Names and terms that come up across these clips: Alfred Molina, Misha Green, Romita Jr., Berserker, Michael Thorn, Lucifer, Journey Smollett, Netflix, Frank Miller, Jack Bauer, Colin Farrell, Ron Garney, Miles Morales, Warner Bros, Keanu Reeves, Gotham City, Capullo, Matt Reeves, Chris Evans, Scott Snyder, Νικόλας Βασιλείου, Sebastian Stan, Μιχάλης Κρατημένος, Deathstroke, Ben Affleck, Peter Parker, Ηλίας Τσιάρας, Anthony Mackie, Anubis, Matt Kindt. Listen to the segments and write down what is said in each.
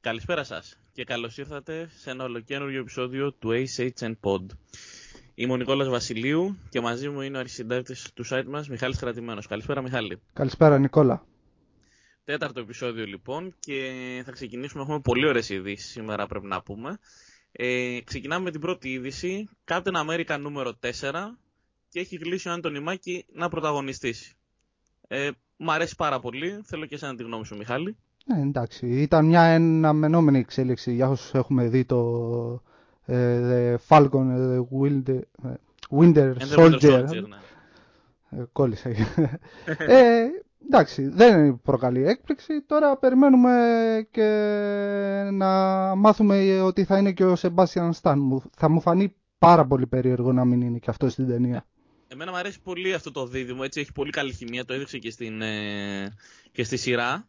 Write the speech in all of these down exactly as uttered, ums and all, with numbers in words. Καλησπέρα σας και καλώς ήρθατε σε ένα ολοκαίνουργιο επεισόδιο του έιτς έιτς εν Pod. Είμαι ο Νικόλας Βασιλείου και μαζί μου είναι ο αρχισυντάκτης του site μας, Μιχάλης Κρατημένος. Καλησπέρα Μιχάλη. Καλησπέρα Νικόλα. Τέταρτο επεισόδιο λοιπόν και θα ξεκινήσουμε, έχουμε πολύ ωραίες ειδήσεις σήμερα πρέπει να πούμε. Ε, ξεκινάμε με την πρώτη είδηση, Captain America νούμερο τέσσερα και έχει κλείσει ο Anthony Mackie να πρωταγωνιστήσει. Ε, μ' αρέσει πάρα πολύ, θέλω και εσένα τη γνώμη σου Μιχάλη. Ναι, εντάξει, ήταν μια αναμενόμενη εξέλιξη για όσους έχουμε δει το ε, The Falcon, The Winter, Winter Soldier. Soldier ναι. ε, κόλλησα. ε, εντάξει, δεν προκαλεί έκπληξη. Τώρα περιμένουμε και να μάθουμε ότι θα είναι και ο Sebastian Stan. Θα μου φανεί πάρα πολύ περίεργο να μην είναι και αυτό στην ταινία. Εμένα μου αρέσει πολύ αυτό το δίδυμο, έτσι έχει πολύ καλή χημεία, το έδειξε και, στην, ε, και στη σειρά.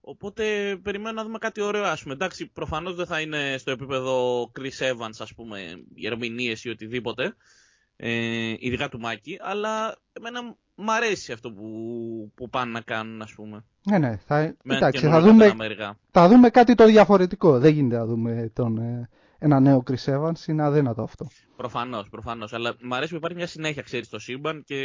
Οπότε περιμένω να δούμε κάτι ωραίο, ας πούμε. Εντάξει, προφανώς δεν θα είναι στο επίπεδο Chris Evans, ας πούμε, οι ερμηνείες ή οτιδήποτε, ε, ειδικά του Μάκη, αλλά εμένα μ' αρέσει αυτό που, που πάνε να κάνουν, ας πούμε. Ναι, ναι, θα, εντάξει, θα, δούμε, θα δούμε κάτι το διαφορετικό. Δεν γίνεται να δούμε τον, ε, ένα νέο Chris Evans, είναι αδύνατο αυτό. Προφανώς, προφανώς, αλλά μ' αρέσει που υπάρχει μια συνέχεια, ξέρεις, το σύμπαν και...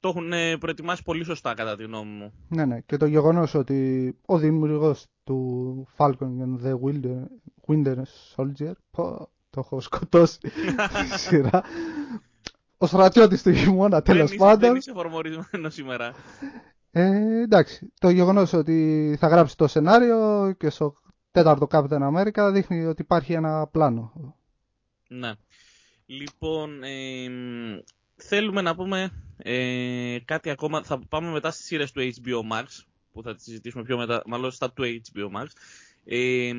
Το έχουν προετοιμάσει πολύ σωστά κατά τη γνώμη μου. Ναι, ναι. Και το γεγονός ότι ο δημιουργός του Falcon and the Winter, Winter Soldier, πω, το έχω σκοτώσει στη σειρά, ο στρατιώτης του χειμώνα τέλος πάντων. Δεν είσαι φορμορισμένο σήμερα. Ε, εντάξει. Το γεγονός ότι θα γράψει το σενάριο και στο τέταρτο Captain America δείχνει ότι υπάρχει ένα πλάνο. Ναι. Λοιπόν... Ε, θέλουμε να πούμε ε, κάτι ακόμα, θα πάμε μετά στις σειρές του έιτς μπι ο Max, που θα τις συζητήσουμε πιο μετά, μάλλον στα του έιτς μπι ο Max. Ε,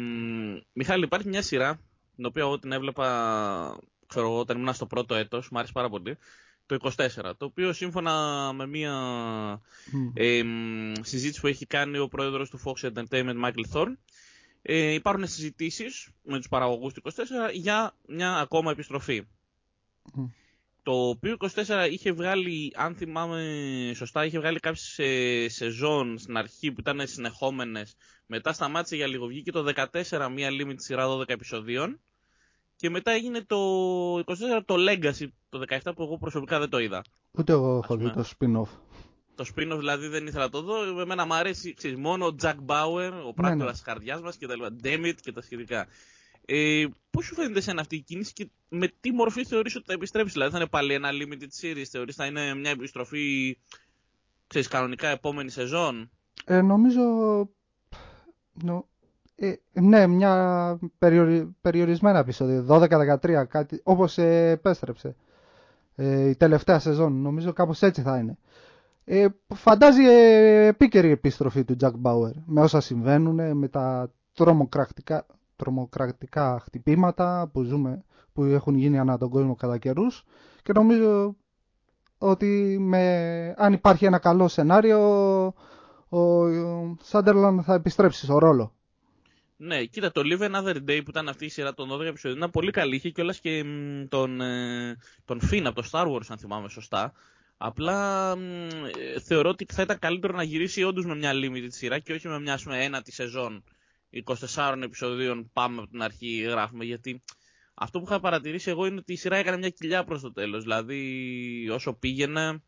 Μιχάλη, υπάρχει μια σειρά, την οποία εγώ την έβλεπα, ξέρω εγώ, όταν ήμουν στο πρώτο έτος, μου άρεσε πάρα πολύ, το είκοσι τέσσερα, το οποίο σύμφωνα με μια ε, συζήτηση που έχει κάνει ο πρόεδρος του Fox Entertainment, Michael Thorn, ε, υπάρχουν συζητήσεις με τους παραγωγούς του είκοσι τέσσερα για μια ακόμα επιστροφή. Το οποίο είκοσι τέσσερα είχε βγάλει, αν θυμάμαι σωστά, είχε βγάλει κάποιες σε, σεζόν στην αρχή που ήταν συνεχόμενες. Μετά σταμάτησε για λίγο, βγήκε το δεκατέσσερα μία limited σειρά δώδεκα επεισοδίων. Και μετά έγινε το είκοσι τέσσερα το Legacy το δεκαεπτά που εγώ προσωπικά δεν το είδα. Ούτε εγώ έχω δει το spin-off. Το spin-off δηλαδή δεν ήθελα να το δω. Εμένα μου αρέσει ξέρεις, μόνο ο Jack Bauer, ο πράκτορας της καρδιάς μας και τα λοιπά. Damn it και τα σχετικά. Ε, πώς σου φαίνεται εσένα αυτή η κίνηση και με τι μορφή θεωρείς ότι θα επιστρέψεις? Δηλαδή θα είναι πάλι ένα limited series, θεωρείς θα είναι μια επιστροφή ξέρεις, κανονικά επόμενη σεζόν? Ε, νομίζω νο... ε, ναι, μια περιορι... περιορισμένα επεισόδια δώδεκα δεκατρία κάτι, όπως ε, επέστρεψε ε, η τελευταία σεζόν, νομίζω κάπως έτσι θα είναι. ε, Φαντάζει ε, επίκαιρη επιστροφή του Jack Bauer με όσα συμβαίνουν, με τα τρομοκρατικά τρομοκρατικά χτυπήματα που ζούμε, που έχουν γίνει ανά τον κόσμο κατά καιρούς, και νομίζω ότι με, αν υπάρχει ένα καλό σενάριο ο Σάντερλαντ θα επιστρέψει στο ρόλο. Ναι, κοίτα, το Live Another Day που ήταν αυτή η σειρά των δώδεκα επεισοδίων ήταν πολύ καλή, είχε κιόλας και τον, τον Finn από το Star Wars αν θυμάμαι σωστά. Απλά ε, θεωρώ ότι θα ήταν καλύτερο να γυρίσει όντως με μια limited σειρά και όχι με μια ένα τη σεζόν είκοσι τεσσάρων επεισοδίων, πάμε από την αρχή, γράφουμε, γιατί αυτό που είχα παρατηρήσει εγώ είναι ότι η σειρά έκανε μια κοιλιά προς το τέλος, δηλαδή όσο πήγαινε,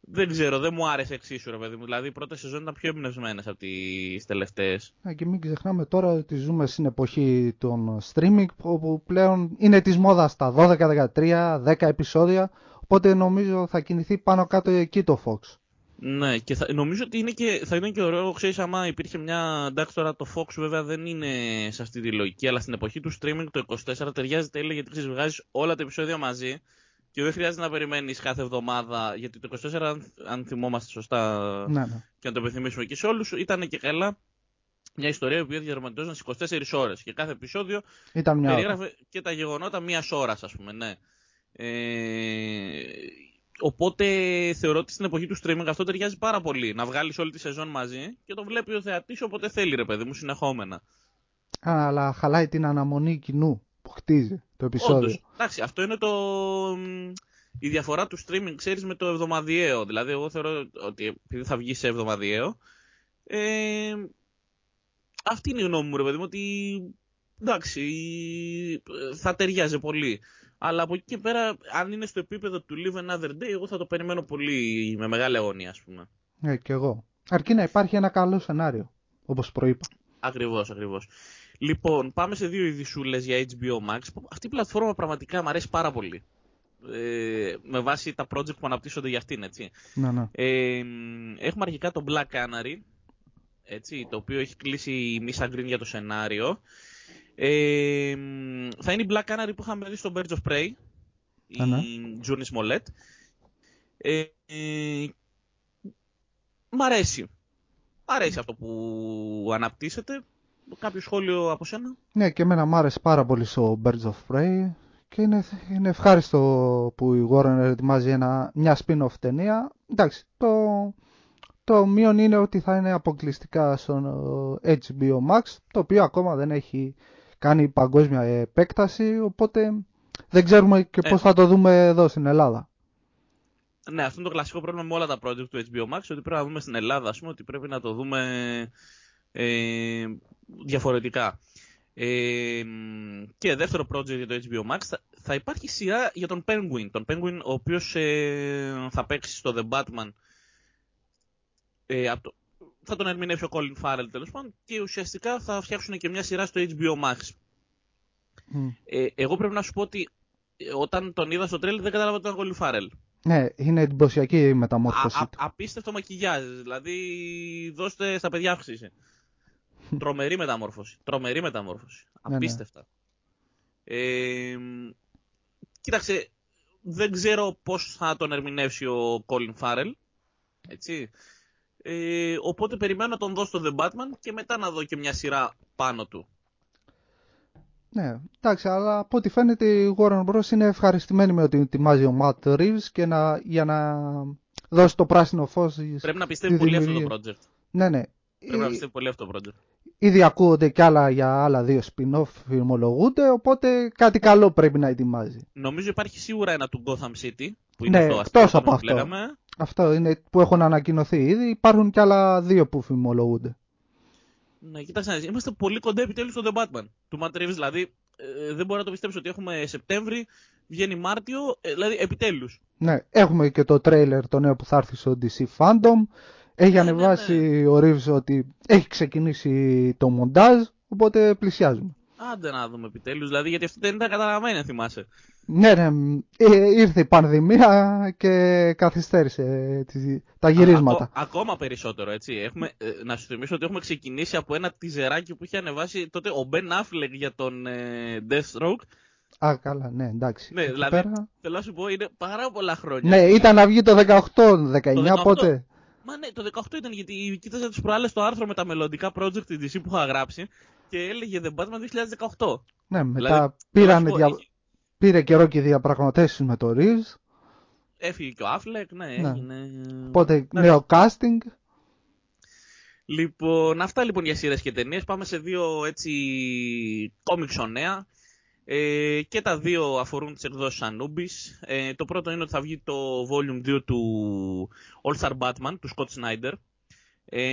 δεν ξέρω, δεν μου άρεσε εξίσου ρε παιδί μου, δηλαδή οι πρώτες σεζόν ήταν πιο εμπνευσμένες από τις τελευταίες. Α, και μην ξεχνάμε τώρα ότι ζούμε στην εποχή των streaming, όπου πλέον είναι της μόδας τα δώδεκα δεκατρία δέκα επεισόδια, οπότε νομίζω θα κινηθεί πάνω κάτω εκεί το Fox. Ναι, και θα, νομίζω ότι είναι και, θα ήταν και ωραίο, ξέρεις, άμα υπήρχε μια... Εντάξει, τώρα το Fox βέβαια δεν είναι σε αυτή τη λογική, αλλά στην εποχή του streaming το είκοσι τέσσερα ταιριάζει τέλεια, γιατί ξέρεις, βγάζεις όλα τα επεισόδια μαζί και δεν χρειάζεται να περιμένεις κάθε εβδομάδα, γιατί το είκοσι τέσσερα, αν, αν θυμόμαστε σωστά ναι, ναι. και να το επιθυμίσουμε και σε όλους, ήταν και καλά μια ιστορία που διαδραματιζόταν στις είκοσι τέσσερις ώρες και κάθε επεισόδιο ήταν μια περιέγραφε ώρα. Και τα γεγονότα μιας ώρας, ας πούμε, ναι. Ε, Οπότε θεωρώ ότι στην εποχή του streaming αυτό ταιριάζει πάρα πολύ. Να βγάλεις όλη τη σεζόν μαζί και το βλέπει ο θεατής όποτε θέλει, ρε παιδί μου, συνεχόμενα. Αλλά χαλάει την αναμονή κοινού που χτίζει το επεισόδιο. Όντως, εντάξει, αυτό είναι το... η διαφορά του streaming, ξέρεις, με το εβδομαδιαίο. Δηλαδή, εγώ θεωρώ ότι επειδή θα βγει σε εβδομαδιαίο, ε... Αυτή είναι η γνώμη μου, ρε παιδί μου, ότι εντάξει, θα ταιριάζει πολύ. Αλλά από εκεί και πέρα, αν είναι στο επίπεδο του Live Another Day, εγώ θα το περιμένω πολύ, με μεγάλη αγωνία, ας πούμε. Ναι, ε, και εγώ. Αρκεί να υπάρχει ένα καλό σενάριο, όπως προείπα. Ακριβώς, ακριβώς. Λοιπόν, πάμε σε δύο ειδησούλες για Έιτς Μπι Ο Max. Αυτή η πλατφόρμα πραγματικά μου αρέσει πάρα πολύ. Ε, με βάση τα project που αναπτύσσονται για αυτήν, έτσι. Ναι, ναι. Ε, έχουμε αρχικά το Black Canary, έτσι, το οποίο έχει κλείσει η Misha Green για το σενάριο. Ε, θα είναι η Black Canary που είχαμε δει στο Birds of Prey, η ναι. Journey Smollett. Ε, ε, μ' αρέσει. Μ' αρέσει αυτό που αναπτύσσεται. Κάποιο σχόλιο από σένα? Ναι, και εμένα μ' άρεσε πάρα πολύ στο Birds of Prey και είναι, είναι ευχάριστο που η Warner ετοιμάζει ένα, μια spin-off ταινία. Εντάξει, το, το μείον είναι ότι θα είναι αποκλειστικά στο έιτς μπι ο Max, το οποίο ακόμα δεν έχει κάνει παγκόσμια επέκταση, οπότε δεν ξέρουμε και πώς ε. θα το δούμε εδώ στην Ελλάδα. Ναι, αυτό είναι το κλασικό πρόβλημα με όλα τα project του έιτς μπι ο Max, ότι πρέπει να δούμε στην Ελλάδα, ας πούμε, ότι πρέπει να το δούμε ε, διαφορετικά. Ε, και δεύτερο project για το έιτς μπι ο Max, θα, θα υπάρχει σειρά για τον Penguin. Τον Penguin, ο οποίος ε, θα παίξει στο The Batman, ε, το, θα τον ερμηνεύσει ο Colin Farrell, τέλος πάντων, και ουσιαστικά θα φτιάξουν και μια σειρά στο έιτς μπι ο Max. Mm. Ε, εγώ πρέπει να σου πω ότι όταν τον είδα στο τρέλ δεν κατάλαβα ότι ήταν Colin Farrell. Ναι, είναι εντυπωσιακή η μεταμόρφωση. Απίστευτο μακιγιάζ, δηλαδή δώστε στα παιδιά αύξηση. Τρομερή μεταμόρφωση, τρομερή μεταμόρφωση, απίστευτα. Ναι, ναι. Ε, κοίταξε, δεν ξέρω πώς θα τον ερμηνεύσει ο Colin Farrell, έτσι. Ε, οπότε περιμένω να τον δω στο The Batman και μετά να δω και μια σειρά πάνω του. Ναι, εντάξει, αλλά από ό,τι φαίνεται η Warner Bros. Είναι ευχαριστημένη με ότι ετοιμάζει ο Matt Reeves και να, για να δώσει το πράσινο φως. Πρέπει να πιστεύει πολύ αυτό το project. Ναι, ναι. Πρέπει η... να πιστεύει πολύ αυτό το project. Ήδη ακούγονται κι άλλα για άλλα δύο spin-off, φημολογούνται, οπότε κάτι καλό πρέπει να ετοιμάζει. Νομίζω υπάρχει σίγουρα ένα του Gotham City που είναι, ναι, αυτό, εκτός από αυτό. Λέγαμε. Αυτό είναι που έχουν ανακοινωθεί ήδη, υπάρχουν κι άλλα δύο που φημολογούνται. Ναι, κοίταξε, είμαστε πολύ κοντά επιτέλους στο The Batman του Matt Reeves, δηλαδή ε, δεν μπορώ να το πιστέψω ότι έχουμε Σεπτέμβρη, βγαίνει Μάρτιο, ε, δηλαδή επιτέλους. Ναι, έχουμε και το τρέιλερ το νέο που θα έρθει στο ντι σι Fandom, έχει ναι, ανεβάσει ναι, ναι. ο Reeves ότι έχει ξεκινήσει το μοντάζ, οπότε πλησιάζουμε. Άντε να δούμε επιτέλους, δηλαδή γιατί αυτή δεν ήταν καταλαβαίνει, θυμάσαι. Ναι, ναι, ήρθε η πανδημία και καθυστέρησε τα γυρίσματα. Α, ακό, ακόμα περισσότερο, έτσι. Έχουμε, ε, να σου θυμίσω ότι έχουμε ξεκινήσει από ένα τιζεράκι που είχε ανεβάσει τότε ο Ben Affleck για τον ε, Deathstroke. Α, καλά, ναι, εντάξει. Ναι, δηλαδή, πέρα... θέλω να σου πω, είναι πάρα πολλά χρόνια. Ναι, ήταν να βγει το δεκαοκτώ δεκαεννιά, πότε. Μα ναι, το δεκαοκτώ ήταν, γιατί κοίταζα τις προάλλες το άρθρο με τα μελλοντικά project της ντι σι που είχα γράψει και έλεγε The Batman δύο χιλιάδες δεκαοκτώ. Ναι, μετά δηλαδή, πήραν... Δια... Πήρε καιρό και οι διαπραγματεύσεις με το Reeves. Έφυγε και ο Affleck, ναι, ναι. έγινε. Οπότε ναι. νέο casting. Λοιπόν, αυτά λοιπόν για σειρές και ταινίες. Πάμε σε δύο έτσι κόμιξο νέα. Ε, και τα δύο αφορούν τις εκδόσεις Anubis. Ε, το πρώτο είναι ότι θα βγει το Volume δύο του All Star Batman, του Scott Snyder. Ε,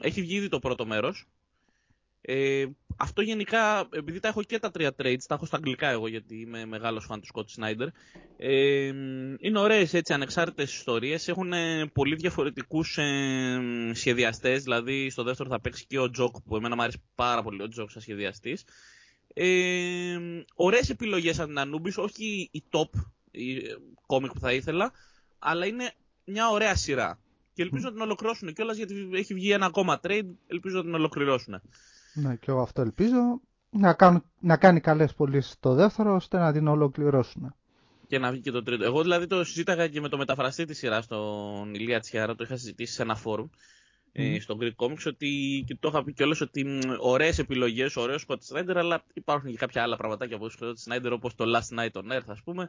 έχει βγει ήδη το πρώτο μέρος. Ε, αυτό γενικά, επειδή τα έχω και τα τρία trades, τα έχω στα αγγλικά εγώ γιατί είμαι μεγάλος φαν του Scott Snyder, ε, είναι ωραίες έτσι ανεξάρτητες ιστορίες, έχουν ε, πολύ διαφορετικούς ε, σχεδιαστές, δηλαδή στο δεύτερο θα παίξει και ο Τζοκ που εμένα μου αρέσει πάρα πολύ ο Τζοκ σαν σχεδιαστής. Ε, ωραίες επιλογές σαν την Anubis, όχι η top η comic που θα ήθελα, αλλά είναι μια ωραία σειρά και ελπίζω mm. να την ολοκληρώσουν κιόλας, γιατί έχει βγει ένα ακόμα trade, ελπίζω να την ολοκληρώσουν. Ναι, και εγώ αυτό ελπίζω, να, κάνουν, να κάνει καλές πωλήσεις το δεύτερο, ώστε να την ολοκληρώσουν. Και να βγει και το τρίτο. Εγώ δηλαδή το συζήταγα και με το μεταφραστή της σειράς, τον Ηλία Τσιάρα, το είχα συζητήσει σε ένα φόρουμ, mm. ε, στο Greek Comics, ότι, και το είχα πει κιόλας ότι ωραίες επιλογές, ωραίος Scott Snyder, αλλά υπάρχουν και κάποια άλλα πραγματάκια από τον Scott Snyder, όπως το Last Night on Earth, ας πούμε,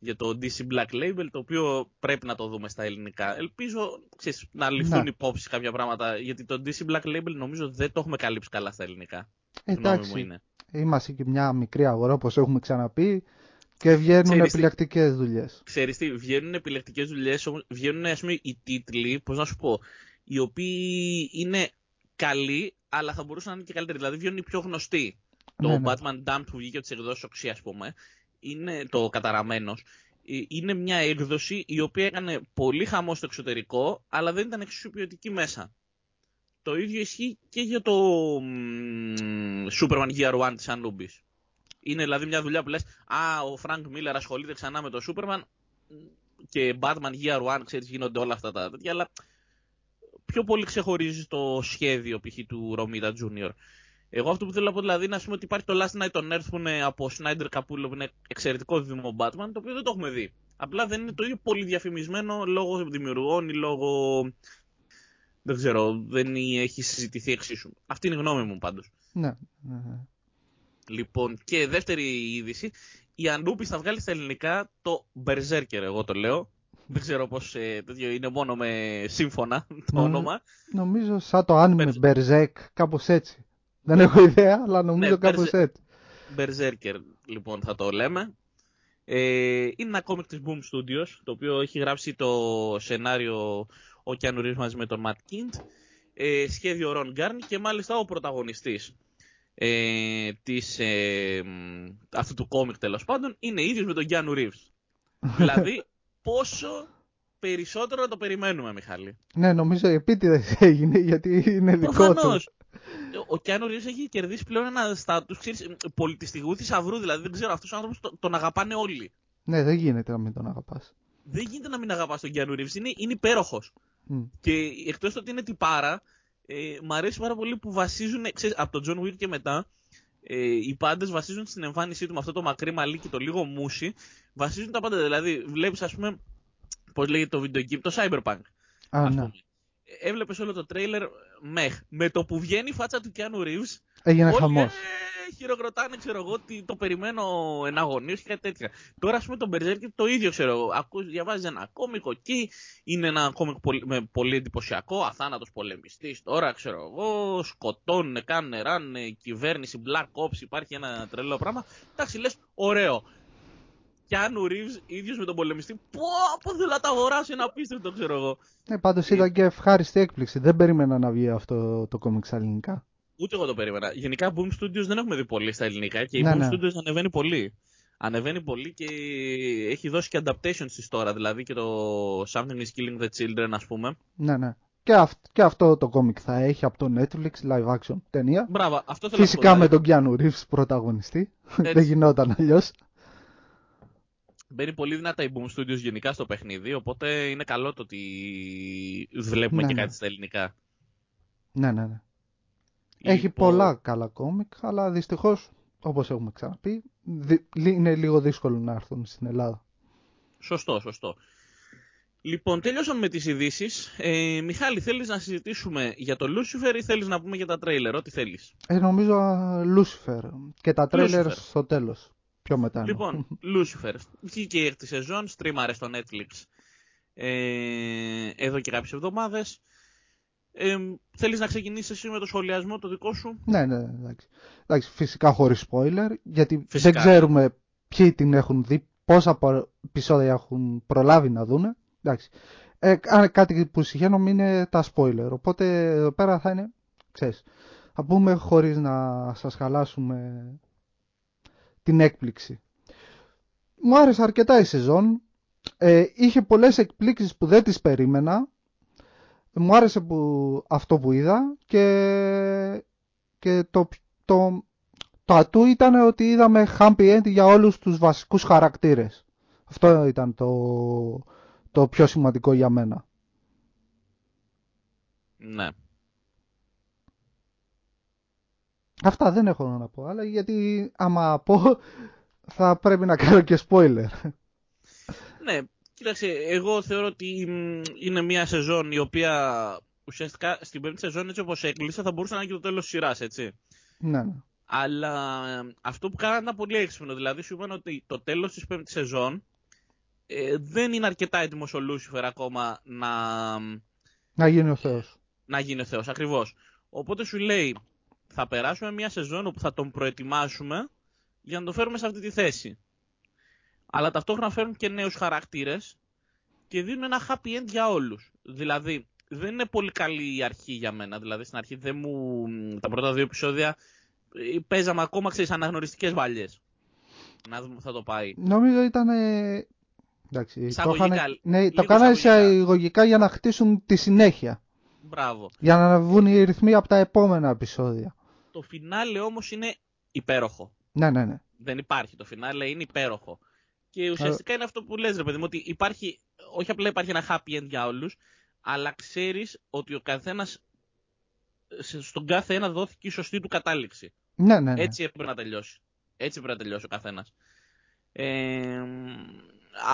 για το ντι σι Black Label, το οποίο πρέπει να το δούμε στα ελληνικά. Ελπίζω ξέρεις, να ληφθούν να. υπόψη κάποια πράγματα, γιατί το ντι σι Black Label νομίζω δεν το έχουμε καλύψει καλά στα ελληνικά. Εντάξει, είμαστε και μια μικρή αγορά, όπως έχουμε ξαναπεί, και βγαίνουν επιλεκτικές δουλειές. Ξέρεις τι, βγαίνουν επιλεκτικές δουλειές, βγαίνουν ας πούμε οι τίτλοι, πώς να σου πω, οι οποίοι είναι καλοί, αλλά θα μπορούσαν να είναι και καλύτεροι. Δηλαδή βγαίνουν οι πιο γνωστοί. Ναι, το ναι. Batman Dump που βγήκε από τις εκδόσεις Οξύ, ας πούμε, είναι το καταραμένος. Είναι μια έκδοση η οποία έκανε πολύ χαμό στο εξωτερικό, αλλά δεν ήταν εξουσιοποιητική μέσα. Το ίδιο ισχύει και για το μ, Superman Year One της Αν Λούμπης. Είναι δηλαδή μια δουλειά που λες, α, ο Frank Miller ασχολείται ξανά με το Superman και Batman Year One, ξέρεις, γίνονται όλα αυτά τα τέτοια, αλλά πιο πολύ ξεχωρίζει το σχέδιο π.χ. του Romita Τζούνιορ. Εγώ αυτό που θέλω να πω δηλαδή είναι, ας πούμε, ότι υπάρχει το Last Night on Earth που είναι από Snyder Capullo, που είναι εξαιρετικό δίδυμο Batman, το οποίο δεν το έχουμε δει. Απλά δεν είναι το ίδιο πολύ διαφημισμένο λόγω δημιουργών ή λόγω... δεν ξέρω, δεν έχει συζητηθεί εξίσου. Αυτή είναι η γνώμη μου πάντως. Ναι. Λοιπόν, και δεύτερη είδηση, η Αν Λούμπης θα βγάλει στα ελληνικά το Berserker, εγώ το λέω. Δεν ξέρω πώς ε, τέτοιο είναι, μόνο με σύμφωνα το όνομα. Νομίζω σαν το άνιμε Berserk, κάπως έτσι. Δεν έχω ιδέα, αλλά νομίζω ναι, κάπως Berser... έτσι. Berserker, λοιπόν, θα το λέμε. Ε, είναι ένα κόμικ της Boom Studios, το οποίο έχει γράψει το σενάριο ο Keanu Reeves μαζί με τον Matt Kindt, ε, σχέδιο Ron Garney και μάλιστα ο πρωταγωνιστής ε, της, ε, αυτού του κόμικ, τέλος πάντων, είναι ίδιος με τον Keanu Reeves. Δηλαδή, πόσο περισσότερο να το περιμένουμε, Μιχάλη. Ναι, νομίζω επίτηδες έγινε, γιατί είναι δικό του. Ο Keanu Reeves έχει κερδίσει πλέον ένα στάτους πολιτιστικού θησαυρού. Δηλαδή, δεν ξέρω, αυτούς τους άνθρωπους τον αγαπάνε όλοι. Ναι, δεν γίνεται να μην τον αγαπάς. Δεν γίνεται να μην αγαπάς τον Keanu Reeves. Είναι, είναι υπέροχος. Mm. Και εκτός ότι είναι τυπάρα, ε, μ' αρέσει πάρα πολύ που βασίζουν, ξέρεις, από τον John Wick και μετά, ε, οι πάντες βασίζουν στην εμφάνισή του με αυτό το μακρύ μαλλί και το λίγο μουσι. Βασίζουν τα πάντα. Δηλαδή, βλέπεις, ας πούμε, πώς λέγεται το βίντεο game, το Cyberpunk. Ah, ναι. Έβλεπες όλο το τρέιλερ μεχ. Με το που βγαίνει η φάτσα του Keanu Reeves, έγινε χαμός. Χειροκροτάνε, ξέρω εγώ, ότι το περιμένω εναγωνίως και κάτι τέτοια. Τώρα, ας πούμε, τον Berserker το ίδιο, ξέρω εγώ. Διαβάζει ένα κόμικ εκεί, είναι ένα κόμικ πολύ, με πολύ εντυπωσιακό, αθάνατος πολεμιστής. Τώρα, ξέρω εγώ, σκοτώνουν, κάνουν, ράνε, κυβέρνηση, Black Ops, υπάρχει ένα τρελό πράγμα. Εντάξει, λες, ωραίο. Keanu Reeves ίδιος με τον πολεμιστή. Πω, πω, θέλω να τα αγοράσω, είναι απίστευτο, ξέρω εγώ. Ναι, πάντως ήταν και ευχάριστη έκπληξη. Δεν περίμενα να βγει αυτό το κόμικ στα ελληνικά. Ούτε εγώ το περίμενα. Γενικά, Boom Studios δεν έχουμε δει πολύ στα ελληνικά και ναι, η Boom ναι. Studios ανεβαίνει πολύ. Ανεβαίνει πολύ και έχει δώσει και adaptations της τώρα, δηλαδή και το Something is Killing the Children, ας πούμε. Ναι, ναι. Και, αυ- και αυτό το κόμικ θα έχει από το Netflix, live action ταινία. Μπράβο, αυτό θέλω. Φυσικά να πω, με δηλαδή. τον Keanu Reeves πρωταγωνιστή. Δεν γινόταν αλλιώς. Μπαίνει πολύ δυνατά η Boom Studios γενικά στο παιχνίδι, οπότε είναι καλό το ότι βλέπουμε ναι, και ναι. κάτι στα ελληνικά. Ναι, ναι, ναι. Έχει υπο... πολλά καλά κόμικ, αλλά δυστυχώς, όπως έχουμε ξαναπεί, δι... είναι λίγο δύσκολο να έρθουν στην Ελλάδα. Σωστό, σωστό. Λοιπόν, τελειώσαμε με τις ειδήσεις. Ε, Μιχάλη, θέλεις να συζητήσουμε για το Lucifer ή θέλεις να πούμε για τα τρέιλερ, ό,τι θέλεις. Ε, νομίζω Lucifer και τα τρέιλερ στο τέλος. Πιο μετά, λοιπόν, Lucifer. Βγήκε η έκτη σεζόν, στρίμαρε στο Netflix ε, εδώ και κάποιες εβδομάδες. Ε, θέλεις να ξεκινήσεις εσύ με το σχολιασμό το δικό σου? Ναι, ναι, εντάξει. εντάξει φυσικά χωρίς spoiler, γιατί φυσικά. δεν ξέρουμε ποιοι την έχουν δει, πόσα επεισόδια έχουν προλάβει να δούνε. Ε, κάτι που συγχαίνομαι είναι τα spoiler, οπότε εδώ πέρα θα είναι, ξέρεις, θα πούμε χωρίς να σας χαλάσουμε την έκπληξη. Μου άρεσε αρκετά η σεζόν, ε, είχε πολλές εκπλήξεις που δεν τις περίμενα. Μου άρεσε που, αυτό που είδα και, και το, το, το ατού ήταν ότι είδαμε happy end για όλους τους βασικούς χαρακτήρες. Αυτό ήταν το, το πιο σημαντικό για μένα. Ναι. Αυτά δεν έχω να πω, αλλά γιατί άμα πω θα πρέπει να κάνω και spoiler. Ναι. Κοίταξε, εγώ θεωρώ ότι είναι μια σεζόν η οποία ουσιαστικά στην πέμπτη σεζόν έτσι όπως έκλεισε θα μπορούσε να είναι και το τέλος της σειράς, έτσι. Ναι. Αλλά αυτό που κάνανε ήταν πολύ έξυπνο, δηλαδή σου είπαν ότι το τέλος της πέμπτης σεζόν ε, δεν είναι αρκετά έτοιμος ο Λούσιφερ ακόμα να... Να γίνει ο Θεός. Να γίνει ο Θεός, ακριβώς. Οπότε σου λέει θα περάσουμε μια σεζόν όπου θα τον προετοιμάσουμε για να τον φέρουμε σε αυτή τη θέση. Αλλά ταυτόχρονα φέρνουν και νέους χαρακτήρες και δίνουν ένα happy end για όλους. Δηλαδή, δεν είναι πολύ καλή η αρχή για μένα. Δηλαδή στην αρχή δεν μου... τα πρώτα δύο επεισόδια παίζαμε ακόμα, ξέρεις, αναγνωριστικές βαλιές. Να δούμε που θα το πάει. Νομίζω ήταν... Εντάξει, το είχαν... ναι, το κάνανε εισαγωγικά για να χτίσουν τη συνέχεια. Μπράβο. Για να βγουν οι ρυθμοί από τα επόμενα επεισόδια. Το φινάλε όμως είναι υπέροχο. Ναι, ναι, ναι. Δεν υπάρχει το φινάλε, είναι υπέροχο. Και ουσιαστικά είναι αυτό που λες, ρε παιδί μου, ότι υπάρχει, όχι απλά υπάρχει ένα happy end για όλους, αλλά ξέρεις ότι ο καθένας, στον κάθε ένα δόθηκε η σωστή του κατάληξη. Ναι, ναι, ναι. Έτσι έπρεπε να τελειώσει. Έτσι έπρεπε να τελειώσει ο καθένας. Ε,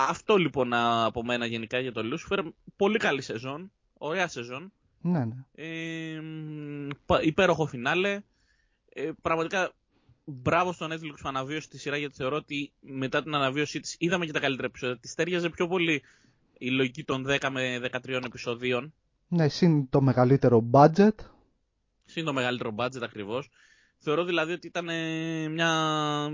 αυτό λοιπόν από μένα γενικά για το Lucifer. Πολύ καλή σεζόν, ωραία σεζόν. Ναι, ναι. Ε, υπέροχο φινάλε. Ε, πραγματικά... Μπράβο στο Netflix που αναβίωσε τη σειρά, γιατί θεωρώ ότι μετά την αναβίωσή της είδαμε και τα καλύτερα επεισόδια. Της τέριαζε πιο πολύ η λογική των δέκα με δεκατρία επεισοδίων. Ναι, συν το μεγαλύτερο budget. Συν το μεγαλύτερο budget ακριβώς. Θεωρώ δηλαδή ότι ήταν μια...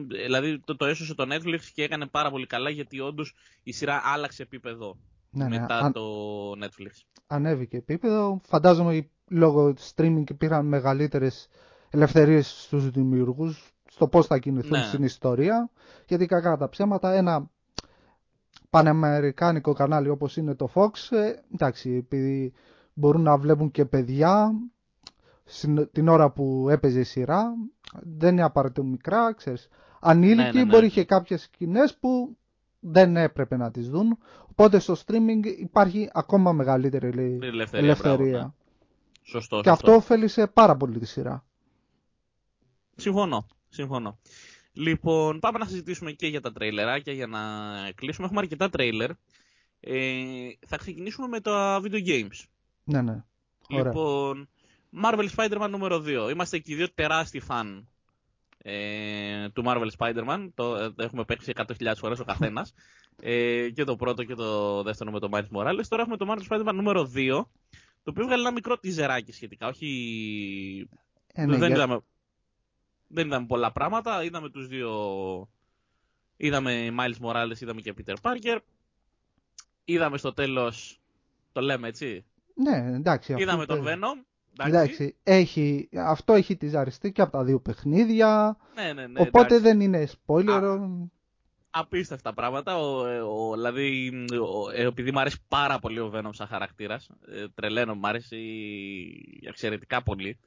Δηλαδή το, το έσωσε το Netflix και έκανε πάρα πολύ καλά, γιατί όντως η σειρά άλλαξε επίπεδο, ναι, μετά ναι. το Αν... Netflix. Ανέβηκε επίπεδο. Φαντάζομαι λόγω streaming πήραν μεγαλύτερες ελευθερίες στους δημιουργούς, στο πώς θα κινηθούν, ναι, στην ιστορία, γιατί κακά τα ψέματα ένα παναμερικάνικο κανάλι όπως είναι το Fox, ε, εντάξει, επειδή μπορούν να βλέπουν και παιδιά την ώρα που έπαιζε η σειρά, δεν είναι απαραίτητο μικρά, ξέρεις, ανήλικοι, ναι, ναι, ναι, μπορεί και κάποιες σκηνές που δεν έπρεπε να τις δουν, οπότε στο streaming υπάρχει ακόμα μεγαλύτερη ελευθερία, ελευθερία. Πράγμα, σωστό, και σωστό. Αυτό ωφέλησε πάρα πολύ τη σειρά. Συμφωνώ, συμφωνώ. Λοιπόν, πάμε να συζητήσουμε και για τα τρέιλεράκια για να κλείσουμε. Έχουμε αρκετά τρέιλερ. Ε, θα ξεκινήσουμε με τα video games. Ναι, ναι. Ωραία. Λοιπόν, Marvel Spider-Man νούμερο δύο. Είμαστε και οι δύο τεράστιοι φαν ε, του Marvel Spider-Man. Το ε, έχουμε παίξει εκατό χιλιάδες φορές ο καθένας. Ε, και το πρώτο και το δεύτερο με το Miles Morales. Τώρα έχουμε το Marvel Spider-Man νούμερο δύο, το οποίο βγάλει ένα μικρό τιζεράκι σχετικά. Όχι... Ε, ναι, δεν είδαμε... Δεν είδαμε πολλά πράγματα, είδαμε τους δύο, είδαμε Miles Morales, είδαμε και Peter Parker, είδαμε στο τέλος, το λέμε έτσι, ναι, εντάξει, είδαμε τον Venom, εντάξει. Έχει... αυτό έχει τιζαριστεί και από τα δύο παιχνίδια, ναι, ναι, ναι, οπότε εντάξει, δεν είναι spoiler. Απίστευτα πράγματα, ο, ο, δηλαδή ο, επειδή μου αρέσει πάρα πολύ ο Venom σαν χαρακτήρας, ε, τρελαίνω, μου αρέσει εξαιρετικά πολύ.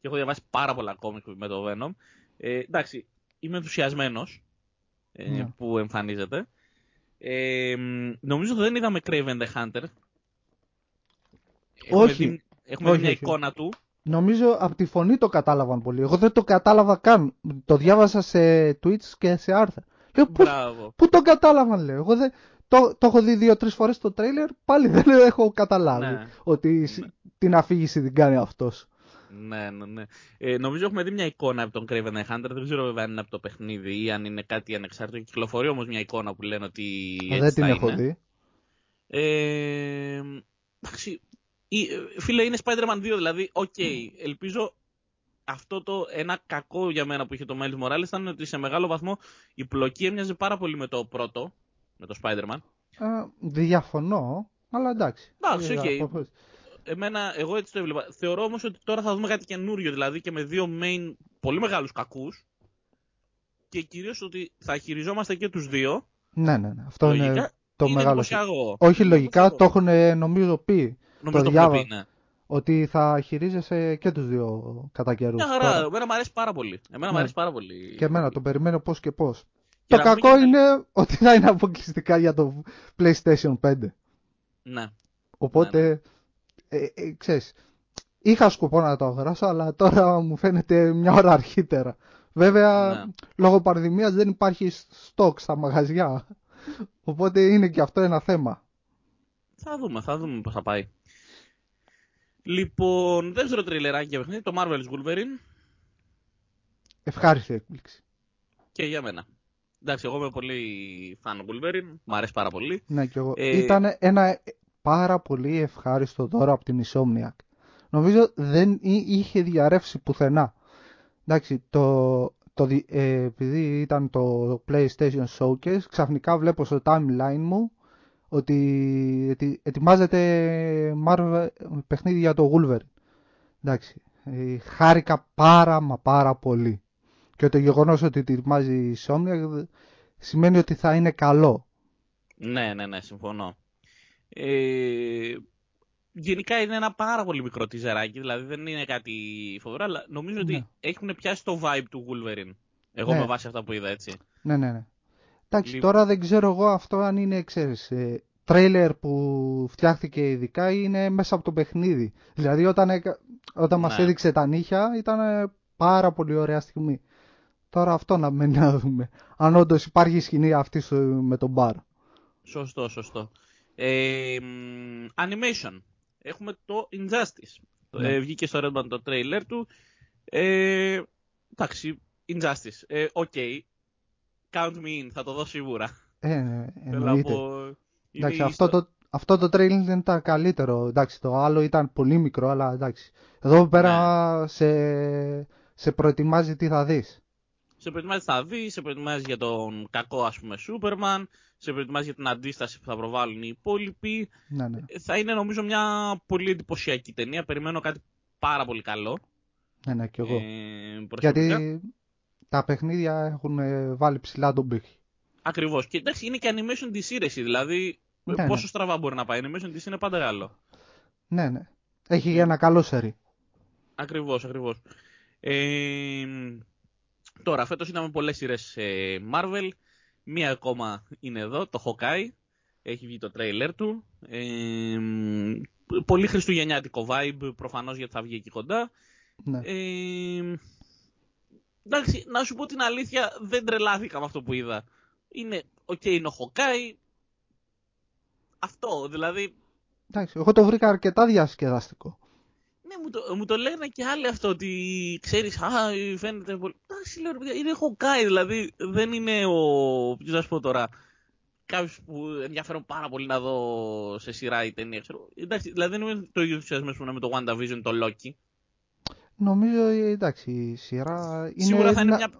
Και έχω διαβάσει πάρα πολλά κόμικ με το Venom. Ε, εντάξει, είμαι ενθουσιασμένος ε, yeah. που εμφανίζεται. Ε, νομίζω ότι δεν είδαμε Craven the Hunter. Έχουμε όχι. Δει, έχουμε όχι, μια όχι. εικόνα του. Νομίζω από τη φωνή το κατάλαβαν πολύ. Εγώ δεν το κατάλαβα καν. Το διάβασα σε Twitch και σε άρθρα. Λέω, πώς, πού τον κατάλαβαν, λέω. Εγώ δεν... Το, το έχω δει δύο-τρεις φορές στο τρέιλερ. Πάλι δεν έχω καταλάβει ναι. ότι ναι. την αφήγηση την κάνει αυτός. Ναι, ναι, ναι. Ε, νομίζω έχουμε δει μια εικόνα από τον Craven the Hunter. Δεν ξέρω βέβαια αν είναι από το παιχνίδι ή αν είναι κάτι ανεξάρτητο. Κυκλοφορεί όμως μια εικόνα που λένε ότι έτσι δεν την έχω δει. Ε, εντάξει, φίλε, είναι Spider-Man δύο, δηλαδή, οκ. Okay, ελπίζω αυτό το ένα κακό για μένα που είχε το Miles Morales ήταν ότι σε μεγάλο βαθμό η πλοκή έμοιαζε πάρα πολύ με το πρώτο, με το Spider-Man. Ε, διαφωνώ, αλλά εντάξει. Εντάξει, οκ. Okay. Εμένα, εγώ έτσι το έβλεπα. Θεωρώ όμως ότι τώρα θα δούμε κάτι καινούριο, δηλαδή και με δύο main πολύ μεγάλους κακούς και κυρίως ότι θα χειριζόμαστε και τους δύο. Ναι, ναι, ναι. Αυτό λογικά, είναι το είναι μεγάλο. Όχι, λογικά εγώ. Το έχουν νομίζω πει. Νομίζω το διάβα, ναι. Ότι θα χειρίζεσαι και τους δύο κατά καιρούς. Μια χαρά, εμένα μου αρέσει πάρα πολύ. Εμένα ναι. μου αρέσει πάρα πολύ. Και εμένα, τον περιμένω πώς και πώς. Και το κακό και... είναι ότι θα είναι αποκλειστικά για το PlayStation πέντε. Ναι. Οπότε... Ναι. Ε, ε, ξέρεις, είχα σκοπό να το αγοράσω, αλλά τώρα μου φαίνεται μια ώρα αρχίτερα. Βέβαια, ναι. λόγω πανδημίας δεν υπάρχει στόκ στα μαγαζιά. Οπότε είναι και αυτό ένα θέμα. Θα δούμε, θα δούμε πώς θα πάει. Λοιπόν, δεύτερο τριλεράκι για παιχνίδι, το Marvel's Wolverine. Ευχάριστη έκπληξη. Και για μένα. Εντάξει, εγώ είμαι πολύ φαν Wolverine, μου αρέσει πάρα πολύ. Ναι, και εγώ. Ε... Ήταν ένα... πάρα πολύ ευχάριστο δώρο από την Insomniac. Νομίζω δεν είχε διαρρεύσει πουθενά. Εντάξει, το, το, ε, επειδή ήταν το PlayStation Showcase, ξαφνικά βλέπω στο timeline μου ότι ετοιμάζεται Marvel, παιχνίδι για το Wolverine. Εντάξει, χάρηκα πάρα μα πάρα πολύ. Και το γεγονός ότι ετοιμάζει η Insomniac σημαίνει ότι θα είναι καλό. Ναι, ναι, ναι, συμφωνώ. Ε, γενικά είναι ένα πάρα πολύ μικρό τιζεράκι, δηλαδή δεν είναι κάτι φοβερό, αλλά νομίζω ναι. ότι έχουν πιάσει το vibe του Wolverine. Εγώ ναι. με βάση αυτά που είδα, έτσι. Ναι, ναι, ναι. Εντάξει, λοιπόν, τώρα δεν ξέρω εγώ αυτό αν είναι, ξέρεις, ε, τρέιλερ που φτιάχτηκε ειδικά είναι μέσα από το παιχνίδι. Δηλαδή όταν, ε, όταν ναι. μας έδειξε τα νύχια ήταν ε, πάρα πολύ ωραία στιγμή. Τώρα αυτό να μένει να δούμε. Αν όντως υπάρχει σκηνή αυτή σου, με τον μπαρ. Σωστό, σωστό. Ε, animation. Έχουμε το Injustice. Ναι. Ε, βγήκε στο Redman το τρέιλερ του. Ε, εντάξει, Injustice. Ε, okay. Count me in, θα το δω σίγουρα. Ε, εννοείται. Εντάξει, αυτό, το, αυτό το trailer δεν ήταν καλύτερο. Εντάξει, το άλλο ήταν πολύ μικρό, αλλά εντάξει. Εδώ πέρα ναι. σε, σε προετοιμάζει τι θα δεις. Σε προετοιμάζει τι θα δεις, σε προετοιμάζει για τον κακό, ας πούμε, Superman. Σε προετοιμάζει για την αντίσταση που θα προβάλλουν οι υπόλοιποι. Ναι, ναι. Θα είναι νομίζω μια πολύ εντυπωσιακή ταινία. Περιμένω κάτι πάρα πολύ καλό. Ναι, ναι, και εγώ. Ε, Γιατί... τα παιχνίδια έχουν βάλει ψηλά τον πύχη. Ακριβώς. Και εντάξει, είναι και animation της σύρεση, δηλαδή ναι, πόσο ναι. στραβά μπορεί να πάει. Animation της είναι πάντα καλό. Ναι, ναι. Έχει ένα καλό σερί. Ακριβώς, ακριβώς. Ε, τώρα, φέτος είδαμε πολλές σειρές ε, Marvel. Μία ακόμα είναι εδώ, το Hawkeye. Έχει βγει το τρέιλερ του. Ε, πολύ χριστουγεννιάτικο vibe, προφανώς γιατί θα βγει εκεί κοντά. Ναι. Ε, εντάξει, να σου πω την αλήθεια, δεν τρελάθηκα με αυτό που είδα. Είναι, οκ, okay, είναι ο Hawkeye. Αυτό, δηλαδή... εντάξει, εγώ το βρήκα αρκετά διασκεδαστικό. Ναι, μου το, μου το λένε και άλλοι αυτό, ότι ξέρεις, α, φαίνεται πολύ... εντάξει, λέω, είναι Hawkeye, δηλαδή, δεν είναι ο... ποιος να σου πω τώρα... κάποιος που ενδιαφέρον πάρα πολύ να δω σε σειρά η ταινία, ξέρω. Εντάξει, δηλαδή, δεν είναι το ίδιο ενθουσιασμό που είναι με το WandaVision, το Loki. Νομίζω, εντάξει, η σειρά είναι, σίγουρα θα είναι να, μια,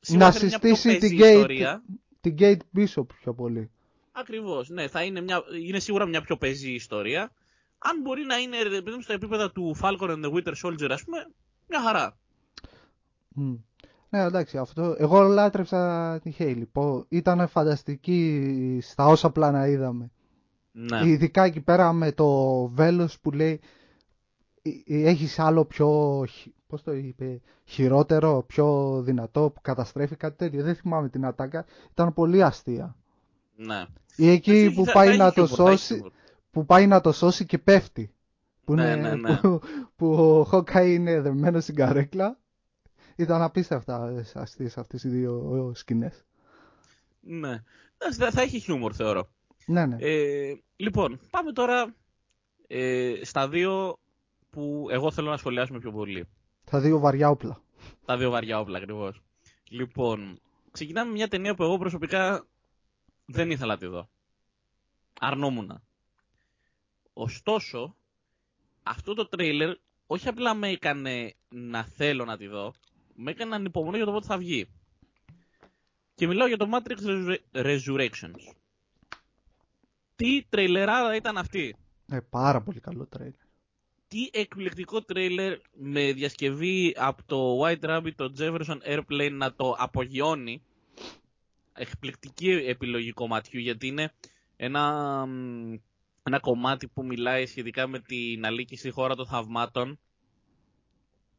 σίγουρα να θα είναι συστήσει μια την, gate, την Gate Bishop πιο πολύ. Ακριβώς, ναι, θα είναι, μια, είναι σίγουρα μια πιο πεζή ιστορία. Αν μπορεί να είναι στα επίπεδα του Falcon and the Winter Soldier, ας πούμε, μια χαρά. Mm. Ναι, εντάξει, αυτό, εγώ λάτρεψα τη Χέιλι. Ήταν φανταστική στα όσα πλάνα είδαμε. Ναι. Ειδικά εκεί πέρα με το βέλος που λέει... έχεις άλλο πιο, πώς το είπε, χειρότερο, πιο δυνατό που καταστρέφει κάτι τέτοιο. Δεν θυμάμαι την ατάκα. Ήταν πολύ αστεία. Ναι. Ή εκεί Ας, που, θα, πάει θα να το σώσει, που, σώσει, που πάει να το σώσει και πέφτει. Που, ναι, είναι, ναι, ναι. που, που ο Hawkeye είναι δεμένος στην καρέκλα. Ήταν απίστευτα αστείες αυτές οι δύο σκηνές. Ναι. Θα, θα έχει χιούμορ θεωρώ. Ναι, ναι. Ε, λοιπόν, πάμε τώρα ε, στα δύο... που εγώ θέλω να σχολιάσουμε πιο πολύ. Τα δύο βαριά όπλα. Τα δύο βαριά όπλα, ακριβώς. Λοιπόν, ξεκινάμε μια ταινία που εγώ προσωπικά δεν ήθελα να τη δω. Αρνόμουνα. Ωστόσο, αυτό το τρέιλερ όχι απλά με έκανε να θέλω να τη δω, με έκανε ανυπομονώ για το πότε θα βγει. Και μιλάω για το Matrix Resurrections. Τι τρέιλεράδα ήταν αυτή. Ε, πάρα πολύ καλό τρέιλερ. Τι εκπληκτικό τρέιλερ με διασκευή από το White Rabbit, το Jefferson Airplane να το απογειώνει. Εκπληκτική επιλογή κομματιού, γιατί είναι ένα, ένα κομμάτι που μιλάει σχετικά με την αλήκη στη χώρα των θαυμάτων.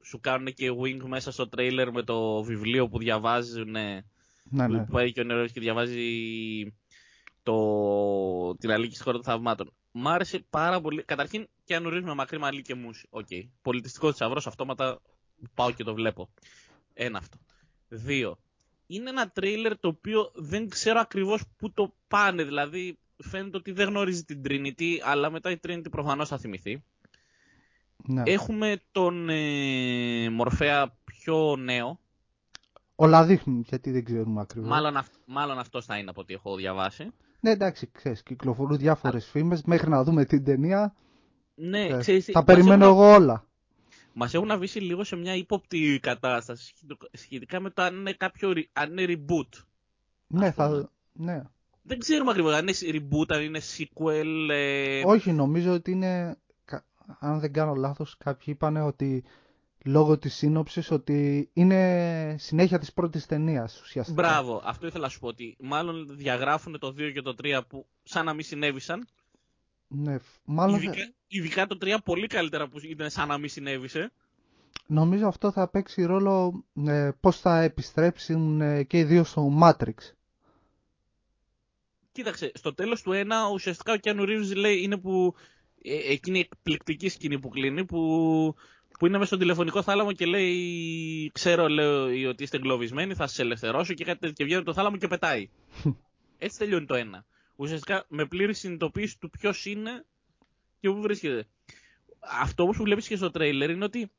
Σου κάνουν και wing μέσα στο τρέιλερ με το βιβλίο που διαβάζουν. Ναι, ναι. Που πάει και ο νερός και διαβάζει το, την αλήκη στη χώρα των θαυμάτων. Μ' άρεσε πάρα πολύ. Καταρχήν, Keanu Reeves με μακρύ μαλλί και μουσι. Οκ. Okay. Πολιτιστικό θησαυρός, αυτόματα πάω και το βλέπω. Ένα αυτό. Δύο. Είναι ένα τρέιλερ το οποίο δεν ξέρω ακριβώς πού το πάνε. Δηλαδή, φαίνεται ότι δεν γνωρίζει την Trinity, αλλά μετά η Trinity προφανώς θα θυμηθεί. Ναι. Έχουμε τον ε, Μορφέα πιο νέο. Όλα δείχνουν, γιατί δεν ξέρουμε ακριβώς. Μάλλον, αυ- μάλλον αυτός θα είναι από ό,τι έχω διαβάσει. Ναι, εντάξει, ξέρεις, κυκλοφορούν διάφορες φήμες, μέχρι να δούμε την ταινία, ναι, ξέρεις, ξέρεις, θα περιμένω έχουν... εγώ όλα. Μας έχουν αφήσει λίγο σε μια ύποπτη κατάσταση, σχετικά με το αν είναι κάποιο αν είναι reboot. Ναι, θα... ναι. Δεν ξέρουμε ακριβώς αν είναι reboot, αν είναι sequel. Ε... Όχι, νομίζω ότι είναι, αν δεν κάνω λάθος, κάποιοι είπανε ότι λόγω της σύνοψης ότι είναι συνέχεια της πρώτης ταινίας ουσιαστικά. Μπράβο, αυτό ήθελα να σου πω, ότι μάλλον διαγράφουν το δύο και το τρία που σαν να μην συνέβησαν. Ναι, μάλλον... Ειδικά, ειδικά το τρία πολύ καλύτερα που ήταν σαν να μην συνέβησε. Νομίζω αυτό θα παίξει ρόλο ε, πώς θα επιστρέψουν ε, και οι δύο στο Matrix. Κοίταξε, στο τέλος του ένα ουσιαστικά ο Keanu Reeves λέει, είναι που ε, εκείνη η εκπληκτική σκηνή που κλείνει, που, που είναι μέσα στον τηλεφωνικό θάλαμο και λέει, ξέρω λέω, ότι είστε εγκλωβισμένοι, θα σας ελευθερώσω και, κάτι, και βγαίνει το θάλαμο και πετάει. Έτσι τελειώνει το ένα. Ουσιαστικά με πλήρη συνειδητοποίηση του ποιος είναι και πού βρίσκεται. Αυτό όμως που βλέπεις και στο τρέιλερ είναι ότι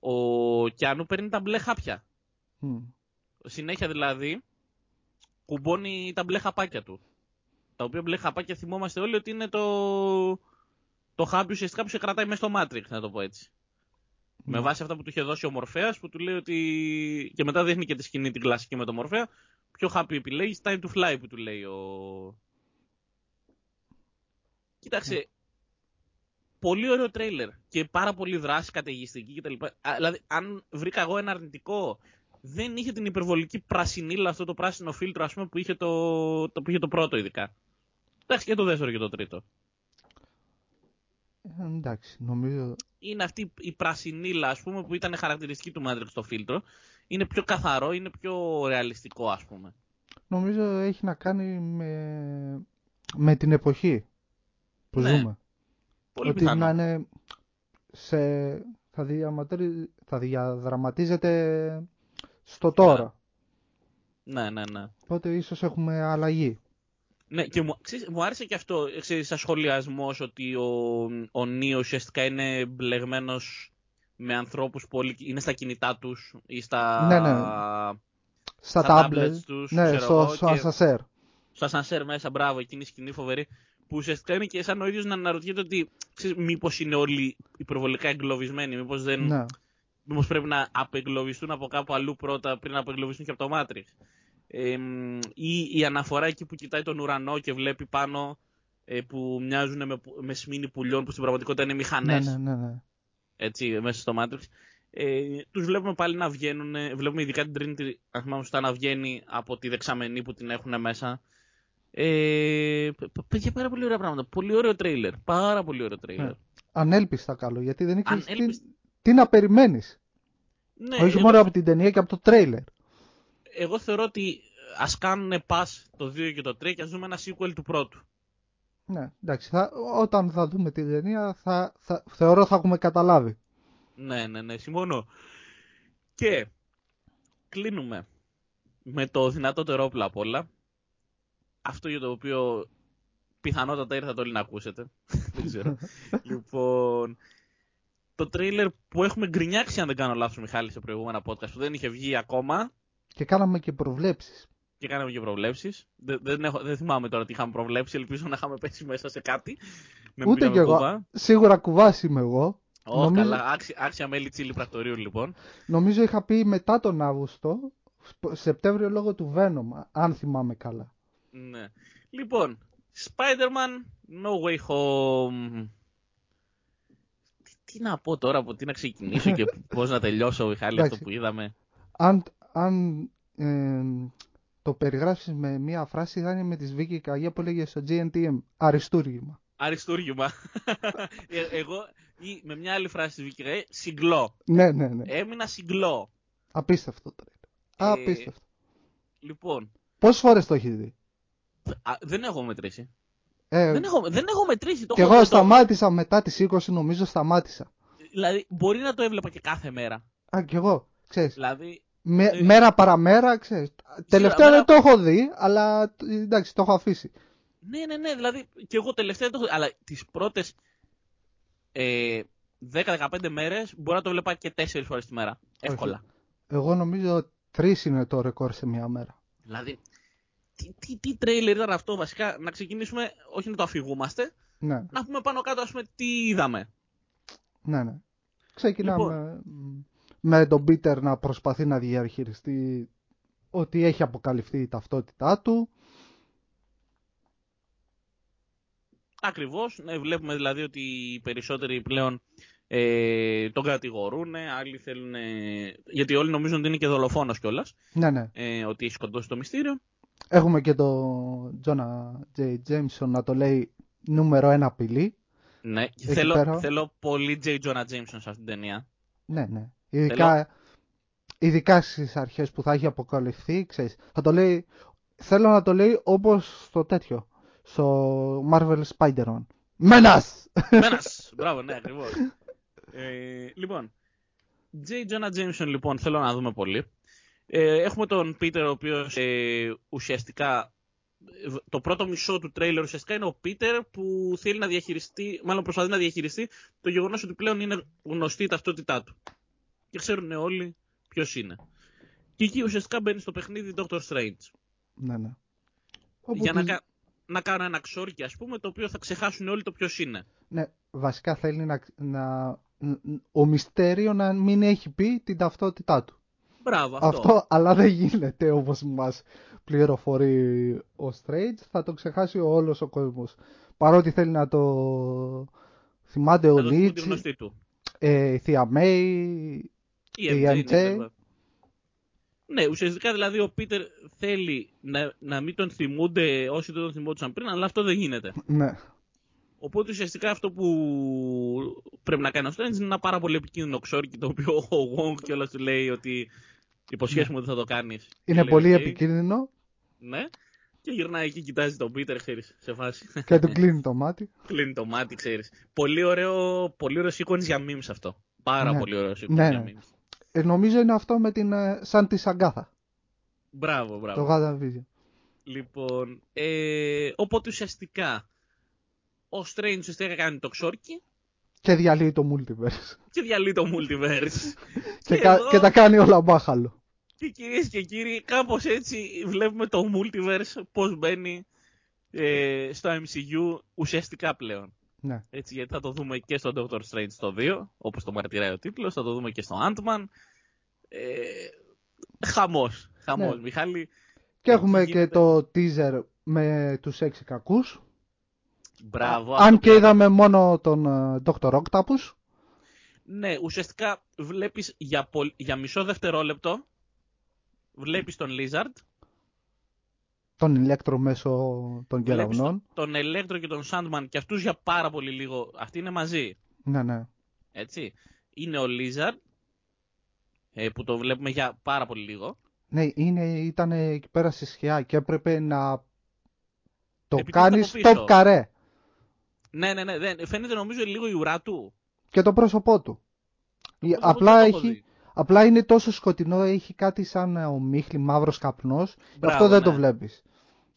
ο Κιάνου παίρνει τα μπλε χάπια. Mm. Συνέχεια δηλαδή κουμπώνει τα μπλε χαπάκια του. Τα οποία μπλε χαπάκια θυμόμαστε όλοι ότι είναι το, το χάπι ουσιαστικά που σε κρατάει μέσα στο Matrix, να το πω έτσι. Mm. Με βάση αυτά που του είχε δώσει ο Μορφέας, που του λέει ότι. Και μετά δείχνει και τη σκηνή την κλασική με τον Μορφέα. Ποιο χάπι επιλέγει, time to fly που του λέει ο. Κοίταξε, πολύ ωραίο τρέιλερ και πάρα πολύ δράση, καταιγιστική κτλ. Δηλαδή, αν βρήκα εγώ ένα αρνητικό, δεν είχε την υπερβολική πρασινίλα, αυτό το πράσινο φίλτρο, ας πούμε, που είχε το, το, που είχε το πρώτο ειδικά. Εντάξει, και το δεύτερο και το τρίτο. Ε, εντάξει, νομίζω... Είναι αυτή η πρασινίλα, ας πούμε, που ήταν χαρακτηριστική του Matrix το φίλτρο. Είναι πιο καθαρό, είναι πιο ρεαλιστικό, ας πούμε. Νομίζω έχει να κάνει με, με την εποχή. Που ναι, ζούμε. Πολύ ότι πιθανό. Να είναι σε, θα, διαματρι, θα διαδραματίζεται στο τώρα. Ναι, ναι, ναι. Οπότε ίσως έχουμε αλλαγή. Ναι, και μου, ξέρεις, μου άρεσε και αυτό, ξέρεις, σαν σχολιασμός ότι ο, ο Νίο ουσιαστικά είναι μπλεγμένος με ανθρώπους που όλοι, είναι στα κινητά τους ή στα, ναι, ναι. στα, στα τάμπλετ τους. Ναι, στο, στο ασανσέρ. Στο ασανσέρ μέσα, μπράβο, εκείνη η σκηνή φοβερή. Που ουσιαστικά είναι και σαν ο ίδιος να αναρωτιέται ότι ξέρεις, μήπως είναι όλοι υπερβολικά εγκλωβισμένοι, μήπως, δεν, ναι. μήπως πρέπει να απεγκλωβιστούν από κάπου αλλού πρώτα πριν να απεγκλωβιστούν και από το Matrix. Ε, ή η αναφορά εκεί που κοιτάει τον ουρανό και βλέπει πάνω ε, που μοιάζουν με, με σμήνη πουλιών που στην πραγματικότητα είναι μηχανές. Ναι, ναι, ναι. Έτσι, μέσα στο Matrix. Ε, τους βλέπουμε πάλι να βγαίνουν, βλέπουμε ειδικά την Trinity, αν θυμάμαι σωστά, να βγαίνει από τη δεξαμενή που την έχουν μέσα. Ε, Πήγε πάρα πολύ ωραία πράγματα. Πολύ ωραίο τρέιλερ. Πάρα πολύ ωραίο τρέιλερ. Ε, ανέλπιστα καλό, γιατί δεν ήξερες Ανέλπισ... τι, τι να περιμένεις. Ναι, όχι εγώ... μόνο από την ταινία και από το τρέιλερ. Εγώ θεωρώ ότι ας κάνουν pass το δύο και το τρία και ας δούμε ένα sequel του πρώτου. Ναι, εντάξει. Θα, όταν θα δούμε την ταινία, θα, θα, θεωρώ θα έχουμε καταλάβει. Ναι, ναι, ναι. Συμφωνώ. Και κλείνουμε με το δυνατότερο όπλο απ' όλα. Αυτό για το οποίο πιθανότατα ήρθατε όλοι να ακούσετε. Δεν ξέρω. Λοιπόν, το τρέιλερ που έχουμε γκρινιάξει, αν δεν κάνω λάθος, Μιχάλη, σε προηγούμενα podcast που δεν είχε βγει ακόμα. Και κάναμε και προβλέψεις. Και κάναμε και προβλέψεις. Δεν, δεν, έχω, δεν θυμάμαι τώρα τι είχαμε προβλέψει. Ελπίζω να είχαμε πέσει μέσα σε κάτι. Ούτε κι εγώ. Κούβα. Σίγουρα κουβάς είμαι εγώ. Όχι, oh, νομίζω... καλά. Άξι, άξια μέλη τσίλι πρακτορείου, λοιπόν. Νομίζω είχα πει μετά τον Αύγουστο, Σεπτέμβριο λόγω του Venom, αν θυμάμαι καλά. Ναι. Λοιπόν, Spider-Man No Way Home. Τι, τι να πω τώρα, από τι να ξεκινήσω και πώς να τελειώσω, Μιχάλη, αυτό που είδαμε. Αν, αν ε, το περιγράψεις με μία φράση, θα είναι με τη Βίκη Καγιά που λέγε στο τζι εν τι εμ. Αριστούργημα. Αριστούργημα. ε, εγώ ή με μια άλλη φράση τη Βίκη Καγιά, συγκλώ. Ναι, ναι, ναι. Έμεινα συγκλώ. Απίστευτο τώρα. Ε, Απίστευτο. Λοιπόν. Πόσες φορές το έχει δει? Α, δεν έχω μετρήσει. Ε, δεν, έχω, δεν έχω μετρήσει. Το και έχω εγώ σταμάτησα το... μετά τις είκοσι, νομίζω σταμάτησα. Δηλαδή, μπορεί να το έβλεπα και κάθε μέρα. Α, κι εγώ, ξέρεις. Δηλαδή, με, ε... μέρα παραμέρα, ξέρεις. Τελευταία μέρα... δεν το έχω δει, αλλά εντάξει, το έχω αφήσει. Ναι, ναι, ναι, δηλαδή, κι εγώ τελευταία δεν το έχω δει. Αλλά τις πρώτες ε, δέκα με δεκαπέντε μέρες μπορεί να το βλέπα και τέσσερις φορές τη μέρα. Εύκολα. Όχι. Εγώ νομίζω τρεις είναι το ρεκόρ σε μια μέρα. Δηλαδή... Τι, τι, τι τρέιλερ ήταν αυτό, βασικά, να ξεκινήσουμε, όχι να το αφηγούμαστε, ναι. να πούμε πάνω κάτω, ας πούμε, τι είδαμε. Ναι, ναι. Ξεκινάμε λοιπόν, με τον Πίτερ να προσπαθεί να διαχειριστεί ότι έχει αποκαλυφθεί η ταυτότητά του. Ακριβώς, ναι, βλέπουμε δηλαδή ότι οι περισσότεροι πλέον ε, τον κατηγορούν, άλλοι θέλουν, ε, γιατί όλοι νομίζουν ότι είναι και δολοφόνος κιόλας, ναι, ναι. Ε, ότι έχει σκοτώσει το μυστήριο. Έχουμε και τον Τζόνα Τζέι Τζέιμσον να το λέει νούμερο ένα απειλή. Ναι, θέλω, θέλω πολύ Τζέι Τζόνα Τζέιμσον σε αυτήν την ταινία. Ναι, ναι. Ειδικά, θέλω... ειδικά στις αρχές που θα έχει αποκαλυφθεί, ξέρεις, θα το λέει, θέλω να το λέει όπως στο τέτοιο, στο Marvel Spider-Man. Μενάς! Μενάς! Μπράβο, ναι, ακριβώς. ε, λοιπόν, Τζέι Τζόνα Τζέιμσον, λοιπόν, θέλω να δούμε πολύ. Ε, έχουμε τον Πίτερ, ο οποίος ε, ουσιαστικά το πρώτο μισό του τρέιλερ ουσιαστικά είναι ο Πίτερ που θέλει να διαχειριστεί, μάλλον προσπαθεί να διαχειριστεί το γεγονός ότι πλέον είναι γνωστή η ταυτότητά του και ξέρουν όλοι ποιος είναι. Και εκεί ουσιαστικά μπαίνει στο παιχνίδι Doctor Strange. Ναι, ναι. Για τις... να, να κάνω ένα ξόρκι, ας πούμε, το οποίο θα ξεχάσουν όλοι το ποιος είναι. Ναι, βασικά θέλει να, να, ο Μυστέριο να μην έχει πει την ταυτότητά του. Μπράβο, αυτό. αυτό, αλλά δεν γίνεται όπως μας πληροφορεί ο Strange, θα το ξεχάσει όλος ο κόσμος. Παρότι θέλει να το θυμάται ο Λίτς, η Θεία Μέη, η εμ τζέι. Ναι, ουσιαστικά δηλαδή ο Πίτερ θέλει να, να μην τον θυμούνται όσοι δεν τον θυμόντουσαν πριν, αλλά αυτό δεν γίνεται. Ναι. Οπότε ουσιαστικά αυτό που πρέπει να κάνει ο Strange είναι ένα πάρα πολύ επικίνδυνο ξόρκι, το οποίο ο Wong κιόλας του λέει ότι υποσχέσουμε ότι θα το κάνεις. Είναι λέει, πολύ okay. επικίνδυνο. Ναι. Και γυρνάει εκεί, κοιτάζει τον Peter, ξέρεις, σε φάση. Και του κλείνει το μάτι. Κλείνει το μάτι, ξέρεις. Πολύ ωραίο, πολύ ωραίο sequence για memes αυτό. Πάρα ναι. πολύ ωραίο sequence ναι. για memes. Ε, νομίζω είναι αυτό με την, σαν τη Σαγκάθα. Μπράβο, μπράβο. Το Γάδα Vision. Λοιπόν, ε, οπότε ουσιαστικά... ο Strange ουσιαστικά κάνει το ξόρκι. Και διαλύει το Multiverse. Και διαλύει το Multiverse. και, και, εδώ... και τα κάνει όλα μπάχαλο. Και κυρίες και κύριοι, κάπως έτσι βλέπουμε το Multiverse πώς μπαίνει ε, στο εμ σι γιου ουσιαστικά πλέον. Ναι. Έτσι, γιατί θα το δούμε και στο Doctor Strange το δύο, όπως το μαρτυράει ο τίτλος, θα το δούμε και στο Ant-Man. Ε, χαμός, χαμός, ναι. Μιχάλη. Και έχουμε και το teaser με τους έξι κακούς. Μπράβο, αν και είδαμε μόνο τον Doctor Octopus. Ναι, ουσιαστικά βλέπεις για, πολ... για μισό δευτερόλεπτο βλέπεις τον Lizard. Τον Ηλέκτρο μέσω των κεραυνών. Τον Ηλέκτρο και τον Sandman και αυτούς για πάρα πολύ λίγο. Αυτοί είναι μαζί. Ναι, ναι. Έτσι. Είναι ο Lizard που το βλέπουμε για πάρα πολύ λίγο. Ναι, είναι, ήταν εκεί πέρα στη σκιά και έπρεπε να το κάνεις top καρέ. Ναι, ναι, ναι. Φαίνεται νομίζω λίγο η ουρά του. Και το πρόσωπό του. Το πρόσωπο απλά, το έχει, απλά είναι τόσο σκοτεινό, έχει κάτι σαν ομίχλη, μαύρος καπνός. Μπράβο, αυτό δεν ναι. το βλέπεις.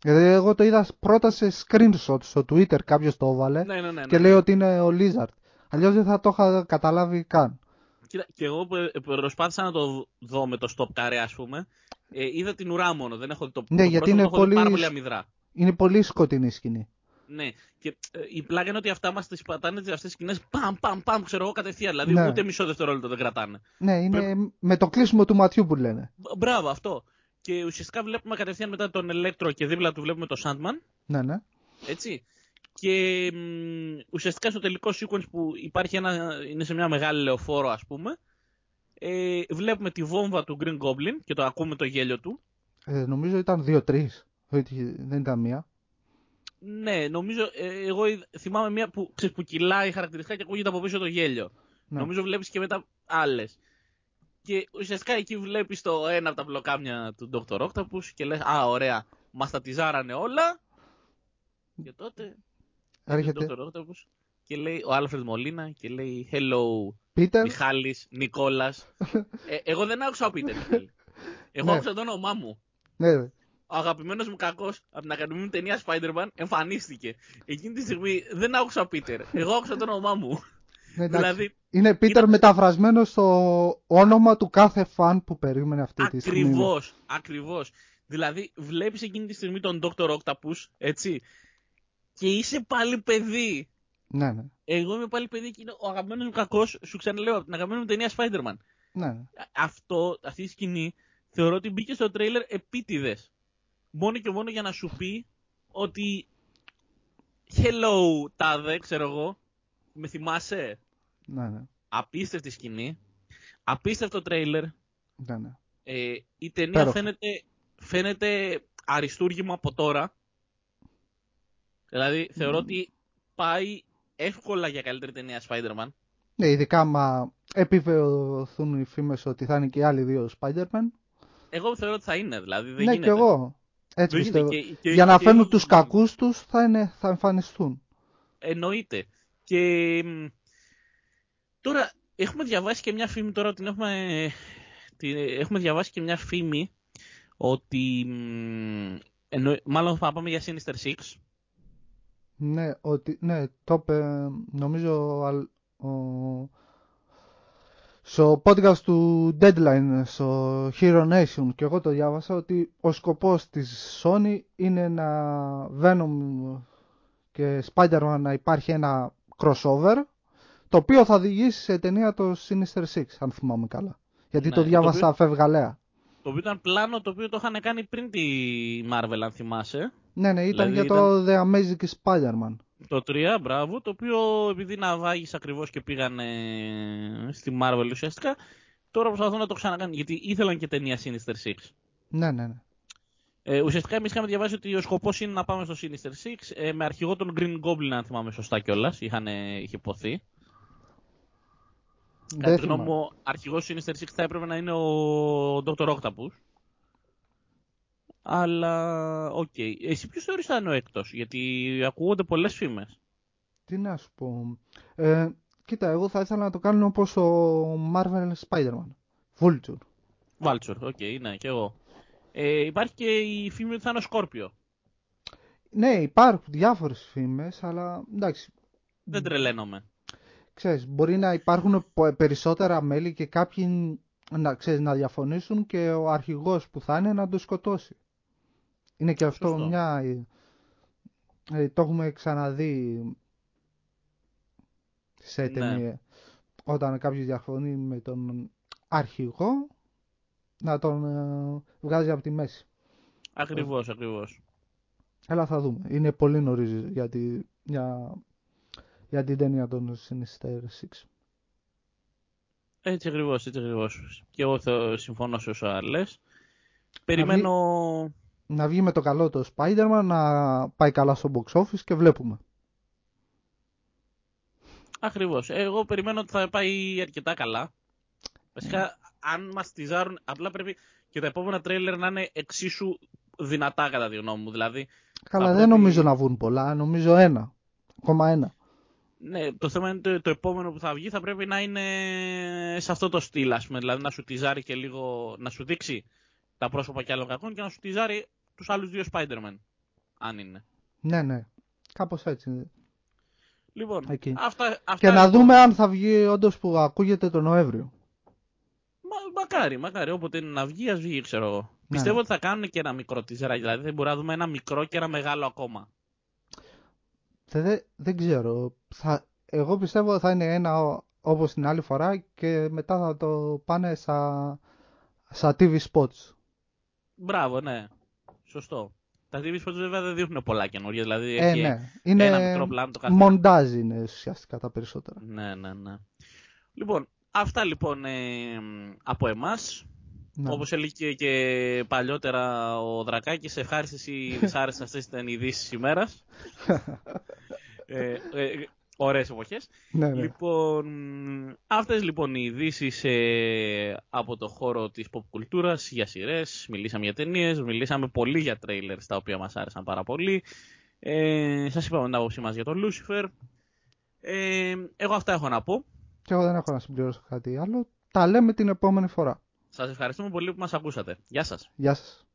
Εγώ το είδα πρώτα σε screenshot στο Twitter, κάποιος το έβαλε ναι, ναι, ναι, ναι, και λέει ναι. ότι είναι ο Lizard. Αλλιώς δεν θα το είχα καταλάβει καν. Κοίτα, και εγώ προσπάθησα να το δω με το stop καρέ, ας πούμε. Ε, είδα την ουρά μόνο, δεν έχω το, ναι, το γιατί είναι πολύ... πάρα πολύ αμυδρά. Είναι πολύ σκοτεινή σκηνή. Ναι, και ε, η πλάκα είναι ότι αυτά μας τις πατάνε αυτές τις σκηνές, παμ, παμ, παμ, ξέρω εγώ κατευθείαν. Δηλαδή ναι. ούτε μισό δευτερόλεπτο δεν κρατάνε. Ναι, είναι Πε... με το κλείσιμο του ματιού που λένε. Μπράβο, αυτό. Και ουσιαστικά βλέπουμε κατευθείαν μετά τον Electro και δίπλα του βλέπουμε τον Sandman. Ναι, ναι. Έτσι. Και μ, ουσιαστικά στο τελικό sequence που υπάρχει ένα, είναι σε μια μεγάλη λεωφόρο, ας πούμε, ε, βλέπουμε τη βόμβα του Green Goblin και το ακούμε το γέλιο του. Ε, νομίζω ήταν δύο τρία. Δεν ήταν μία. Ναι, νομίζω. Ε, εγώ θυμάμαι μία που, που κυλάει χαρακτηριστικά και ακούγεται από πίσω το γέλιο. Ναι. Νομίζω βλέπεις και μετά άλλες. Και ουσιαστικά εκεί βλέπεις το ένα από τα πλοκάμια του Doctor Octopus και λες, α, ωραία, μας τα τιζάρανε όλα. Και τότε. Έρχεται ο Doctor Octopus και λέει ο Alfred Molina και λέει, hello, Peter. Μιχάλης, Νικόλας. ε, εγώ δεν άκουσα ο Πίτερ. Εγώ άκουσα το όνομά μου. Ναι. Ο αγαπημένος μου κακός από την αγαπημένη μου ταινία Spider-Man εμφανίστηκε. Εκείνη τη στιγμή δεν άκουσα Πίτερ. Εγώ άκουσα το όνομά μου. Δηλαδή, είναι Πίτερ είναι... μεταφρασμένο στο όνομα του κάθε φαν που περίμενε αυτή ακριβώς, τη στιγμή. Ακριβώς, ακριβώς. Δηλαδή βλέπεις εκείνη τη στιγμή τον Doctor Octopus, έτσι, και είσαι πάλι παιδί. Ναι, ναι. Εγώ είμαι πάλι παιδί και είναι ο αγαπημένος μου κακός, σου ξαναλέω, από την αγαπημένη μου ταινία Spider-Man. Ναι. Αυτό, αυτή η σκηνή θεωρώ ότι μπήκε στο τρέιλερ επίτηδες. Μόνο και μόνο για να σου πει ότι hello τάδε, ξέρω εγώ, με θυμάσαι. Ναι, ναι. Απίστευτη σκηνή, απίστευτο τρέιλερ. Ναι, ναι. Ε, η ταινία φαίνεται, φαίνεται αριστούργημα από τώρα. Δηλαδή θεωρώ mm. ότι πάει εύκολα για καλύτερη ταινία Spider-Man. Ναι, ειδικά άμα επιβεβαιωθούν οι φήμες ότι θα είναι και οι άλλοι δύο Spider-Man. Εγώ θεωρώ ότι θα είναι, δηλαδή δεν ναι, γίνεται. Ναι, και εγώ. Έτσι πιστεύω. Και, και, για να και, φαίνουν και... τους κακούς τους θα, είναι, θα εμφανιστούν. Εννοείται. Και τώρα έχουμε διαβάσει και μια φήμη, τώρα την έχουμε, την, έχουμε διαβάσει και μια φήμη ότι εννο, μάλλον θα πάμε για Sinister Six. Ναι, ότι, ναι το είπε νομίζω ο, ο, στο podcast του Deadline, στο Hero Nation, και εγώ το διάβασα, ότι ο σκοπός της Sony είναι να Venom και Spider-Man να υπάρχει ένα crossover, το οποίο θα οδηγήσει σε ταινία το Sinister Six, αν θυμάμαι καλά. Γιατί ναι, το διάβασα το οποίο, φευγαλέα. Το οποίο ήταν πλάνο το οποίο το είχαν κάνει πριν τη Marvel, αν θυμάσαι. Ναι, ναι, ήταν δηλαδή για το ήταν... The Amazing Spider-Man. Το τρία, μπράβο, το οποίο επειδή ναυάγησε ακριβώς και πήγαν στη Marvel ουσιαστικά, τώρα προσπαθούν να το ξανακάνουν, γιατί ήθελαν και ταινία Sinister Six. Ναι, ναι, ναι. Ε, ουσιαστικά εμείς είχαμε διαβάσει ότι ο σκοπός είναι να πάμε στο Sinister Six, ε, με αρχηγό τον Green Goblin, αν θυμάμαι σωστά κιόλας, είχε υποθεί. Κατά τη γνώμη μου, αρχηγός Sinister Six θα έπρεπε να είναι ο Doctor Octopus. Αλλά, οκ. Okay. Εσύ ποιος θεωρείς θα είναι ο έκτος, γιατί ακούγονται πολλές φήμες. Τι να σου πω. Ε, κοίτα, εγώ θα ήθελα να το κάνω όπως ο Marvel Spider-Man. Vulture. Vulture, οκ, okay, ναι, και εγώ. Ε, υπάρχει και η φήμη ότι θα είναι ο Σκόρπιο. Ναι, υπάρχουν διάφορες φήμες, αλλά εντάξει. Δεν τρελαίνομαι. Ξέρεις, μπορεί να υπάρχουν περισσότερα μέλη και κάποιοι να, ξέρεις, να διαφωνήσουν και ο αρχηγός που θα είναι να τον σκοτώσει. Είναι και αυτό Σωστό. μια... Ε, το έχουμε ξαναδεί σε ταινία. Ναι. Όταν κάποιος διαφωνεί με τον αρχηγό, να τον ε, βγάζει από τη μέση. Ακριβώς, ε, ακριβώς. Αλλά θα δούμε. Είναι πολύ νωρίς για, τη, για, για την ταινία των Sinister Six. Έτσι ακριβώς, έτσι ακριβώς. Και εγώ θα συμφωνώ σε όσα λες. Περιμένω... Αμη... Να βγει με το καλό το Spider-Man, να πάει καλά στο box office και βλέπουμε. Ακριβώς. Εγώ περιμένω ότι θα πάει αρκετά καλά. Βασικά, mm. αν μας τιζάρουν, απλά πρέπει και τα επόμενα τρέιλερ να είναι εξίσου δυνατά κατά τη γνώμη μου. Δηλαδή, καλά, δεν ότι... νομίζω να βγουν πολλά. Νομίζω ένα. Ακόμα ένα. Ναι, το θέμα είναι το, το επόμενο που θα βγει θα πρέπει να είναι σε αυτό το στυλ, ας πούμε. Δηλαδή να σου τιζάρει και λίγο, να σου δείξει τα πρόσωπα και άλλων κακών και να σου τιζάρει τους άλλους δύο Spider-Man, αν είναι. Ναι, ναι. Κάπως έτσι. Λοιπόν, Εκεί. αυτά... αυτά και είναι... να δούμε αν θα βγει όντως που ακούγεται τον Νοέμβριο. Μα, μακάρι, μακάρι. Όποτε είναι να βγει, ας βγει, ξέρω εγώ. Ναι. Πιστεύω ότι θα κάνουν και ένα μικρό τιζεράκι, δηλαδή δεν μπορούμε να δούμε ένα μικρό και ένα μεγάλο ακόμα. Δεν, δεν ξέρω. Θα... Εγώ πιστεύω θα είναι ένα όπως την άλλη φορά και μετά θα το πάνε στα, στα τι βι spots. Μπράβο, ναι. Σωστό. Τα τι βι spots βέβαια δεν δείχνουν πολλά καινούργια. Δηλαδή ε, έχει ναι. είναι... ένα μικρό πλάνο το καθένα. Μοντάζ είναι ουσιαστικά τα περισσότερα. Ναι, ναι, ναι. Λοιπόν, αυτά λοιπόν ε, από εμάς. Ναι. Όπως έλεγε και παλιότερα ο Δρακάκης, ευχάριστες ή δυσάρεστες αυτές ήταν οι ειδήσεις ημέρας. ε, ε, ωραίες εποχές. Ναι, ναι. Λοιπόν, αυτές λοιπόν οι ειδήσεις ε, από το χώρο της pop κουλτούρας, για σειρές, μιλήσαμε για ταινίες, μιλήσαμε πολύ για τρέιλερς τα οποία μας άρεσαν πάρα πολύ. Ε, σας είπαμε την άποψή μας για τον Lucifer. Ε, εγώ αυτά έχω να πω. Και εγώ δεν έχω να συμπληρώσω κάτι άλλο. Τα λέμε την επόμενη φορά. Σας ευχαριστούμε πολύ που μας ακούσατε. Γεια σας. Γεια σας.